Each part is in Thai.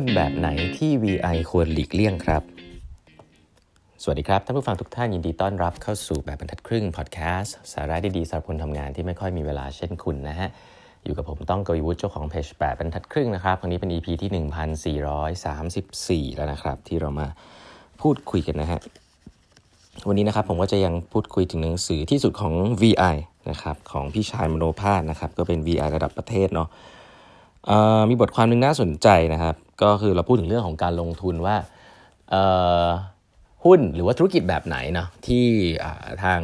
หุ้นแบบไหนที่ VI ควรหลีกเลี่ยงครับสวัสดีครับท่านผู้ฟังทุกท่านยินดีต้อนรับเข้าสู่แบบบรรทัดครึ่งพอดแคสต์สาระดีๆสำหรับคนทำงานที่ไม่ค่อยมีเวลาเช่นคุณนะฮะอยู่กับผมต้องกวีวุฒิเจ้าของเพจแบบบรรทัดครึ่งนะครับครั้งนี้เป็น EP ที่ 1434 แล้วนะครับที่เรามาพูดคุยกันนะฮะวันนี้นะครับผมก็จะยังพูดคุยถึงหนังสือที่สุดของ VI นะครับของพี่ชายมโนภาสนะครับก็เป็น VI ระดับประเทศเนาะมีบทความหนึ่งน่าสนใจนะครับก็คือเราพูดถึงเรื่องของการลงทุนว่าหุ้นหรือว่าธุรกิจแบบไหนเนาะที่ทาง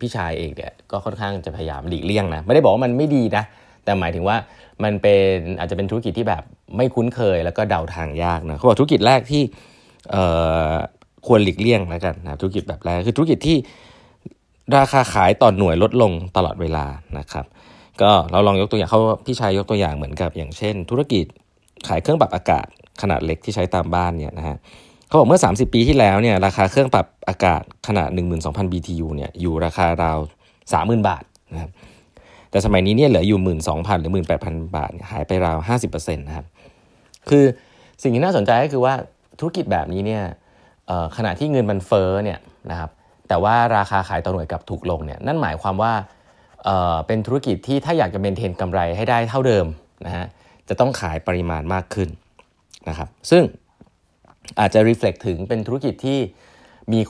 พี่ชายเองเนี่ยก็ค่อนข้างจะพยายามหลีกเลี่ยงนะไม่ได้บอกว่ามันไม่ดีนะแต่หมายถึงว่ามันเป็นอาจจะเป็นธุรกิจที่แบบไม่คุ้นเคยแล้วก็เดาทางยากนะเขาบอกธุรกิจแรกที่ควรหลีกเลี่ยงแล้วกันนะธุรกิจแบบแรกคือธุรกิจที่ราคาขายต่อหน่วยลดลงตลอดเวลานะครับก็เราลองยกตัวอย่างเขาพี่ชายยกตัวอย่างเหมือนกับอย่างเช่นธุรกิจขายเครื่องปรับอากาศขนาดเล็กที่ใช้ตามบ้านเนี่ยนะฮะเขาบอกเมื่อ30ปีที่แล้วเนี่ยราคาเครื่องปรับอากาศขนาด 12,000 BTU เนี่ยอยู่ราคาราว 30,000 บาทนะครับแต่สมัยนี้เนี่ยเหลืออยู่ 12,000 หรือ 18,000 บาทหายไปราว 50% นะครับคือสิ่งที่น่าสนใจก็คือว่าธุรกิจแบบนี้เนี่ยขณะที่เงินมันเฟ้อเนี่ยนะครับแต่ว่าราคาขายต่อหน่วยกลับถูกลงเนี่ยนั่นหมายความว่าเป็นธุรกิจที่ถ้าอยากจะเมนเทนกำไรให้ได้เท่าเดิมนะฮะจะต้องขายปริมาณมากขึ้นนะครับซึ่งอาจจะ reflect ถึงเป็นธุรกิจที่มี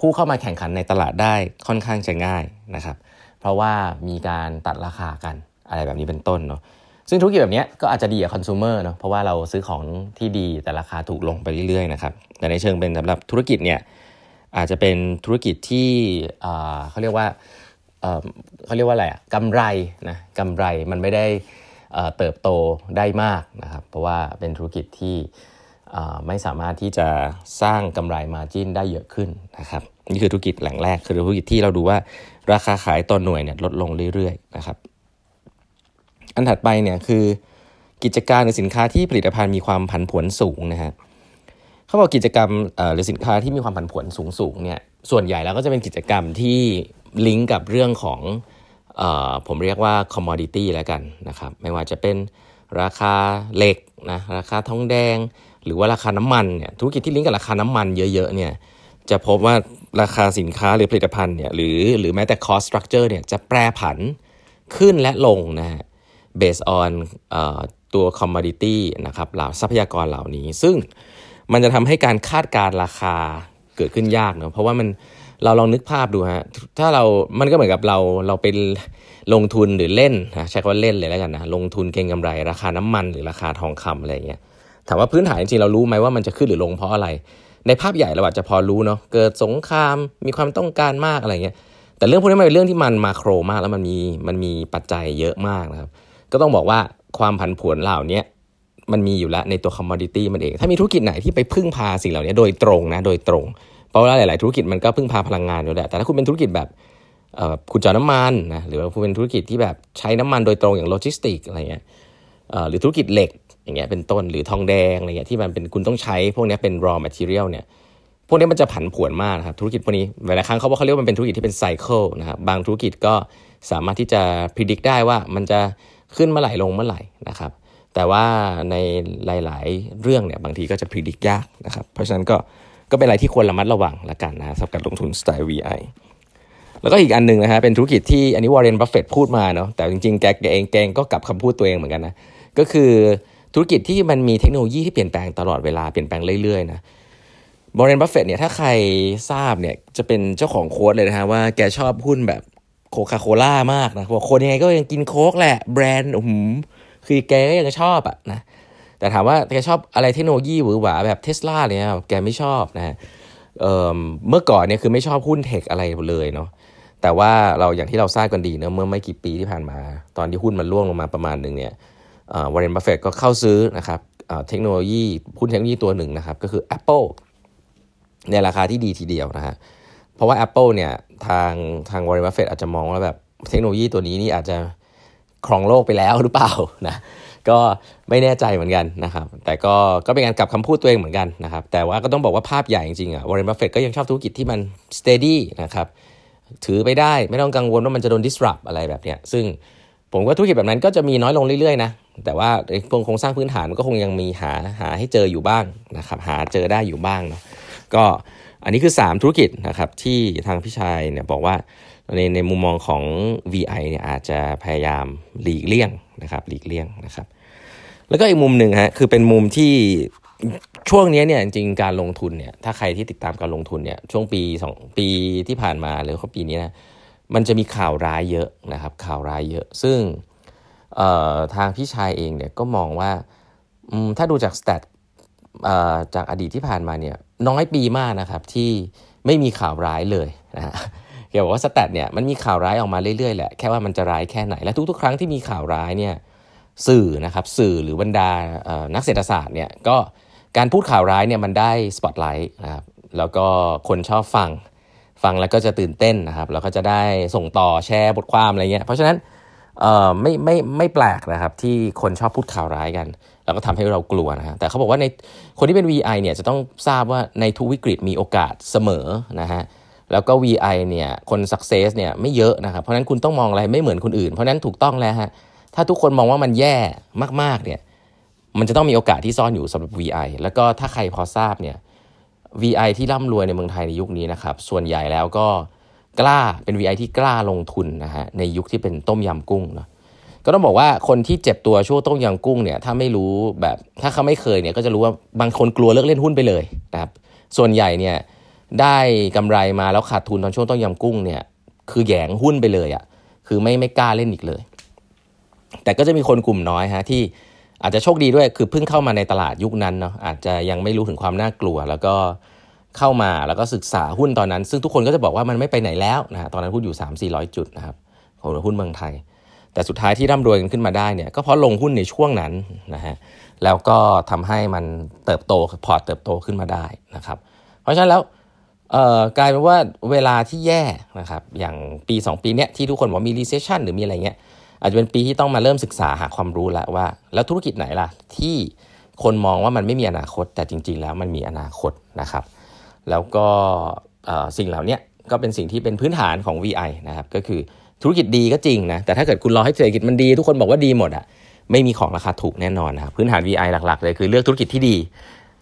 ผู้เข้ามาแข่งขันในตลาดได้ค่อนข้างจะง่ายนะครับเพราะว่ามีการตัดราคากันอะไรแบบนี้เป็นต้นเนาะซึ่งธุรกิจแบบนี้ก็อาจจะดีกับคอน sumer เนาะเพราะว่าเราซื้อของที่ดีแต่ราคาถูกลงไปเรื่อยๆนะครับแต่ในเชิงเป็นสำหรับธุรกิจเนี่ยอาจจะเป็นธุรกิจที่เขาเรียกว่าอะไรอ่ะกำไรนะกำไรมันไม่ได้เติบโตได้มากนะครับเพราะว่าเป็นธุรกิจที่ไม่สามารถที่จะสร้างกำไร margin ได้เยอะขึ้นนะครับนี่คือธุรกิจหลังแรกคือธุรกิจที่เราดูว่าราคาขายต่อหน่วยเนี่ยลดลงเรื่อยๆนะครับอันถัดไปเนี่ยคือกิจการหรือสินค้าที่ผลิตภัณฑ์มีความผันผวนสูงนะฮะเขาบอกกิจกรรมหรือสินค้าที่มีความผันผวนสูงเนี่ยส่วนใหญ่แล้วก็จะเป็นกิจกรรมที่ลิงก์กับเรื่องของผมเรียกว่า commodity แล้วกันนะครับไม่ว่าจะเป็นราคาเหล็กนะราคาทองแดงหรือว่าราคาน้ำมันเนี่ยธุรกิจที่ลิงก์กับราคาน้ำมันเยอะๆเนี่ยจะพบว่าราคาสินค้าหรือผลิตภัณฑ์เนี่ยหรือแม้แต่ cost structure เนี่ยจะแปรผันขึ้นและลงนะฮะ based on ตัว commodity นะครับเหล่าทรัพยากรเหล่านี้ซึ่งมันจะทำให้การคาดการณ์ราคาเกิดขึ้นยากเนาะเพราะว่ามันเราลองนึกภาพดูฮะถ้าเรามันก็เหมือนกับเราไปลงทุนหรือเล่นนะใช้คำว่าเล่นเลยแล้วกันนะลงทุนเก็งกำไรราคาน้ำมันหรือราคาทองคำอะไรอย่างเงี้ยถามว่าพื้นฐานจริงๆเรารู้ไหมว่ามันจะขึ้นหรือลงเพราะอะไรในภาพใหญ่เราอาจจะพอรู้เนาะเกิดสงครามมีความต้องการมากอะไรเงี้ยแต่เรื่องพวกนี้มันเป็นเรื่องที่มันมาโครมากแล้วมันมีปัจจัยเยอะมากนะครับก็ต้องบอกว่าความผันผวนเหล่านี้มันมีอยู่แล้วในตัว commodity มันเองถ้ามีธุรกิจไหนที่ไปพึ่งพาสิ่งเหล่านี้โดยตรงเพราะว่าหลายๆธุรกิจมันก็พึ่งพาพลังงานอยู่แล้วแต่ถ้าคุณเป็นธุรกิจแบบขุดเจาะน้ำมันนะหรือว่าคุณเป็นธุรกิจที่แบบใช้น้ำมันโดยตรงอย่างโลจิสติกอะไรเงี้ยหรือธุรกิจเหล็กอย่างเงี้ยเป็นต้นหรือทองแดงอะไรเงี้ยที่มันเป็นคุณต้องใช้พวกนี้เป็น raw material เนี่ยพวกนี้มันจะผันผวนมากนะครับธุรกิจพวกนี้หลายครั้งเขาเรียกว่ามันเป็นธุรกิจที่เป็น cycle นะครับบางธุรกิจก็สามารถที่จะ predict ได้ว่ามันจะขึ้นเมื่อไหร่ลงเมื่อไหร่นะครับแต่ว่าในหลายๆเรื่องเนี่ยบางทีก็จะ predict ยากนะครับเพราะฉะนั้นก็เป็นอะไรที่ควรระมัดระวังละกันนะสำหรับการลงทุนสไตล์ VI แล้วก็อีกอันนึงนะฮะเป็นธุรกิจที่อันนี้วอร์เรนบัฟเฟตต์พูดมาเนาะแต่จริงๆแกเองก็กลับคำพูดตัวเองเหมือนกันนะก็คือธุรกิจที่มันมีเทคโนโลยีที่เปลี่ยนแปลงตลอดเวลาเปลี่ยนแปลงเรื่อยๆนะวอร์เรนบัฟเฟตต์เนี่ยถ้าใครทราบเนี่ยจะเป็นเจ้าของโค้ดเลยนะฮะว่าแกชอบหุ้นแบบโคคาโคล่ามากนะบอกคนยังไงก็ยังกินโค้กแหละแบรนด์คือแกก็ยังชอบอ่ะนะแต่ถามว่าแกชอบอะไรเทคโนโลยีหวือหวาแบบ Tesla อะไรเงี้ยแกไม่ชอบนะเมื่อก่อนเนี่ยคือไม่ชอบหุ้นเทคอะไรเลยเนาะแต่ว่าเราอย่างที่เราทราบกันดีเนาะเมื่อไม่กี่ปีที่ผ่านมาตอนที่หุ้นมันร่วงลงมาประมาณนึงเนี่ยวอร์เรนบัฟเฟตต์ก็เข้าซื้อนะครับเทคโนโลยีหุ้นเทคโนโลยีตัวหนึ่งนะครับก็คือ Apple ในราคาที่ดีทีเดียวนะฮะเพราะว่า Apple เนี่ยทางวอร์เรนบัฟเฟตต์อาจจะมองว่าแบบเทคโนโลยีตัวนี้นี่อาจจะครองโลกไปแล้วหรือเปล่านะก็ไม่แน่ใจเหมือนกันนะครับแต่ก็เป็นการกลับคำพูดตัวเองเหมือนกันนะครับแต่ว่าก็ต้องบอกว่าภาพใหญ่จริงๆอ่ะวอร์เรนบัฟเฟตต์ก็ยังชอบธุรกิจที่มัน steady นะครับถือไปได้ไม่ต้องกังวลว่ามันจะโดน disrupt อะไรแบบเนี้ยซึ่งพ ผมว่าธุรกิจแบบนั้นก็จะมีน้อยลงเรื่อยๆนะแต่ว่าโครงสร้างพื้นฐานมันก็คงยังมีหาให้เจออยู่บ้างนะครับหาเจอได้อยู่บ้างเนาะก็อันนี้คือ3ธุรกิจนะครับที่ทางพี่ชายเนี่ยบอกว่าในมุมมองของ VI เนี่ยอาจจะพยายามหลีกเลี่ยงนะครับแล้วก็อีกมุมหนึ่งฮะคือเป็นมุมที่ช่วงนี้เนี่ยจริงๆการลงทุนเนี่ยถ้าใครที่ติดตามการลงทุนเนี่ยช่วงปี2ปีที่ผ่านมาหรือว่าปีนี้นะมันจะมีข่าวร้ายเยอะนะครับซึ่งทางพี่ชายเองเนี่ยก็มองว่าถ้าดูจากสแตทจากอดีตที่ผ่านมาเนี่ยน้อยปีมากนะครับที่ไม่มีข่าวร้ายเลยนะฮะแกบอกว่าสแตทเนี่ยมันมีข่าวร้ายออกมาเรื่อยๆแหละแค่ว่ามันจะร้ายแค่ไหนและทุกๆครั้งที่มีข่าวร้ายเนี่ยสื่อหรือบรรดานักเศรษฐศาสตร์เนี่ยก็การพูดข่าวร้ายเนี่ยมันได้สปอตไลท์นะครับแล้วก็คนชอบฟังแล้วก็จะตื่นเต้นนะครับแล้วก็จะได้ส่งต่อแชร์บทความอะไรเงี้ยเพราะฉะนั้นไม่แปลกนะครับที่คนชอบพูดข่าวร้ายกันแล้วก็ทำให้เรากลัวนะฮะแต่เขาบอกว่าในคนที่เป็น VI เนี่ยจะต้องทราบว่าในทุกวิกฤตมีโอกาสเสมอนะฮะแล้วก็ VI เนี่ยคนสักเซสเนี่ยไม่เยอะนะครับเพราะนั้นคุณต้องมองอะไรไม่เหมือนคนอื่นเพราะนั้นถูกต้องแล้วฮะถ้าทุกคนมองว่ามันแย่มากๆเนี่ยมันจะต้องมีโอกาสที่ซ่อนอยู่สำหรับ VI แล้วก็ถ้าใครพอทราบเนี่ย VI ที่ร่ำรวยในเมืองไทยในยุคนี้นะครับส่วนใหญ่แล้วก็กล้าเป็น VI ที่กล้าลงทุนนะฮะในยุคที่เป็นต้มยำกุ้งเนาะก็ต้องบอกว่าคนที่เจ็บตัวช่วงต้มยำกุ้งเนี่ยถ้าไม่รู้แบบถ้าเขาไม่เคยเนี่ยก็จะรู้ว่าบางคนกลัวเลิกเล่นหุ้นไปเลยนะครับส่วนใหญ่เนี่ยได้กำไรมาแล้วขาดทุนตอนช่วงต้มยำกุ้งเนี่ยคือแหยงหุ้นไปเลยอ่ะคือไม่กล้าเล่นอีกเลยแต่ก็จะมีคนกลุ่มน้อยฮะที่อาจจะโชคดีด้วยคือเพิ่งเข้ามาในตลาดยุคนั้นเนาะอาจจะยังไม่รู้ถึงความน่ากลัวแล้วก็เข้ามาแล้วก็ศึกษาหุ้นตอนนั้นซึ่งทุกคนก็จะบอกว่ามันไม่ไปไหนแล้วนะฮะตอนนั้นหุ้นอยู่ 300-400 จุดนะครับของหุ้นเมืองไทยแต่สุดท้ายที่ร่ำรวยกันขึ้นมาได้เนี่ยก็เพราะลงหุ้นในช่วงนั้นนะฮะแล้วก็ทำให้มันเติบโตพอร์ตเติบโตขึ้นมาได้นะครับเพราะฉะนั้นแล้วกลายเป็นว่าเวลาที่แย่นะครับอย่างปี2ปีเนี้ยที่ทุกคนบอกมี recession หรือมีอะไรเงี้ยอาจจะเป็นปีที่ต้องมาเริ่มศึกษาหาความรู้แล้วว่าแล้วธุรกิจไหนล่ะที่คนมองว่ามันไม่มีอนาคตแต่จริงๆแล้วมันมีอนาคตนะครับแล้วก็สิ่งเหล่านี้ก็เป็นสิ่งที่เป็นพื้นฐานของ VI นะครับก็คือธุรกิจดีก็จริงนะแต่ถ้าเกิดคุณรอให้เศรษฐกิจมันดีทุกคนบอกว่าดีหมดอ่ะไม่มีของราคาถูกแน่นอนนะครับพื้นฐาน VI หลักๆเลยคือเลือกธุรกิจที่ดี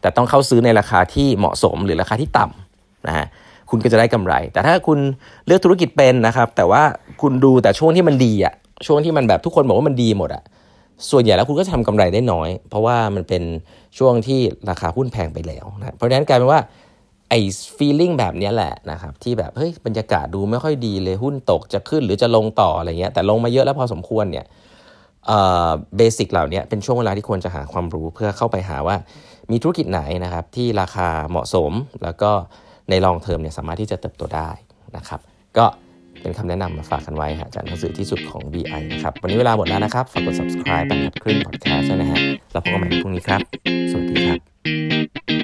แต่ต้องเข้าซื้อในราคาที่เหมาะสมหรือราคาที่ต่ำนะฮะคุณก็จะได้กำไรแต่ถ้าคุณเลือกธุรกิจเป็นนะครับแต่ว่าคุณดูแต่ช่วงที่มันดีอ่ะช่วงที่มันแบบทุกคนบอกว่ามันดีหมดอ่ะส่วนใหญ่แล้วคุณก็จะทำกำไรได้น้อยเพราะว่ามันเป็นช่วงที่ราคาหุ้นแพงไปแล้วนะเพราะฉะนั้นกลายเป็นว่าไอ้ feeling แบบนี้แหละนะครับที่แบบเฮ้ยบรรยากาศดูไม่ค่อยดีเลยหุ้นตกจะขึ้นหรือจะลงต่ออะไรเงี้ยแต่ลงมาเยอะแล้วพอสมควรเนี่ยเบสิกเหล่านี้เป็นช่วงเวลาที่ควรจะหาความรู้เพื่อเข้าไปหาว่ามีธุรกิจไหนนะครับที่ราคาเหมาะสมแล้วก็ใน long term เนี่ยสามารถที่จะเติบโตได้นะครับก็เป็นคำแนะนำมาฝากกันไว้จากหนังสือที่สุดของ VI นะครับวันนี้เวลาหมดแล้วนะครับฝากกด subscribe บันทึกครึ่ง podcast นะฮะแล้วพบกันใหม่พรุ่งนี้ครับสวัสดีครับ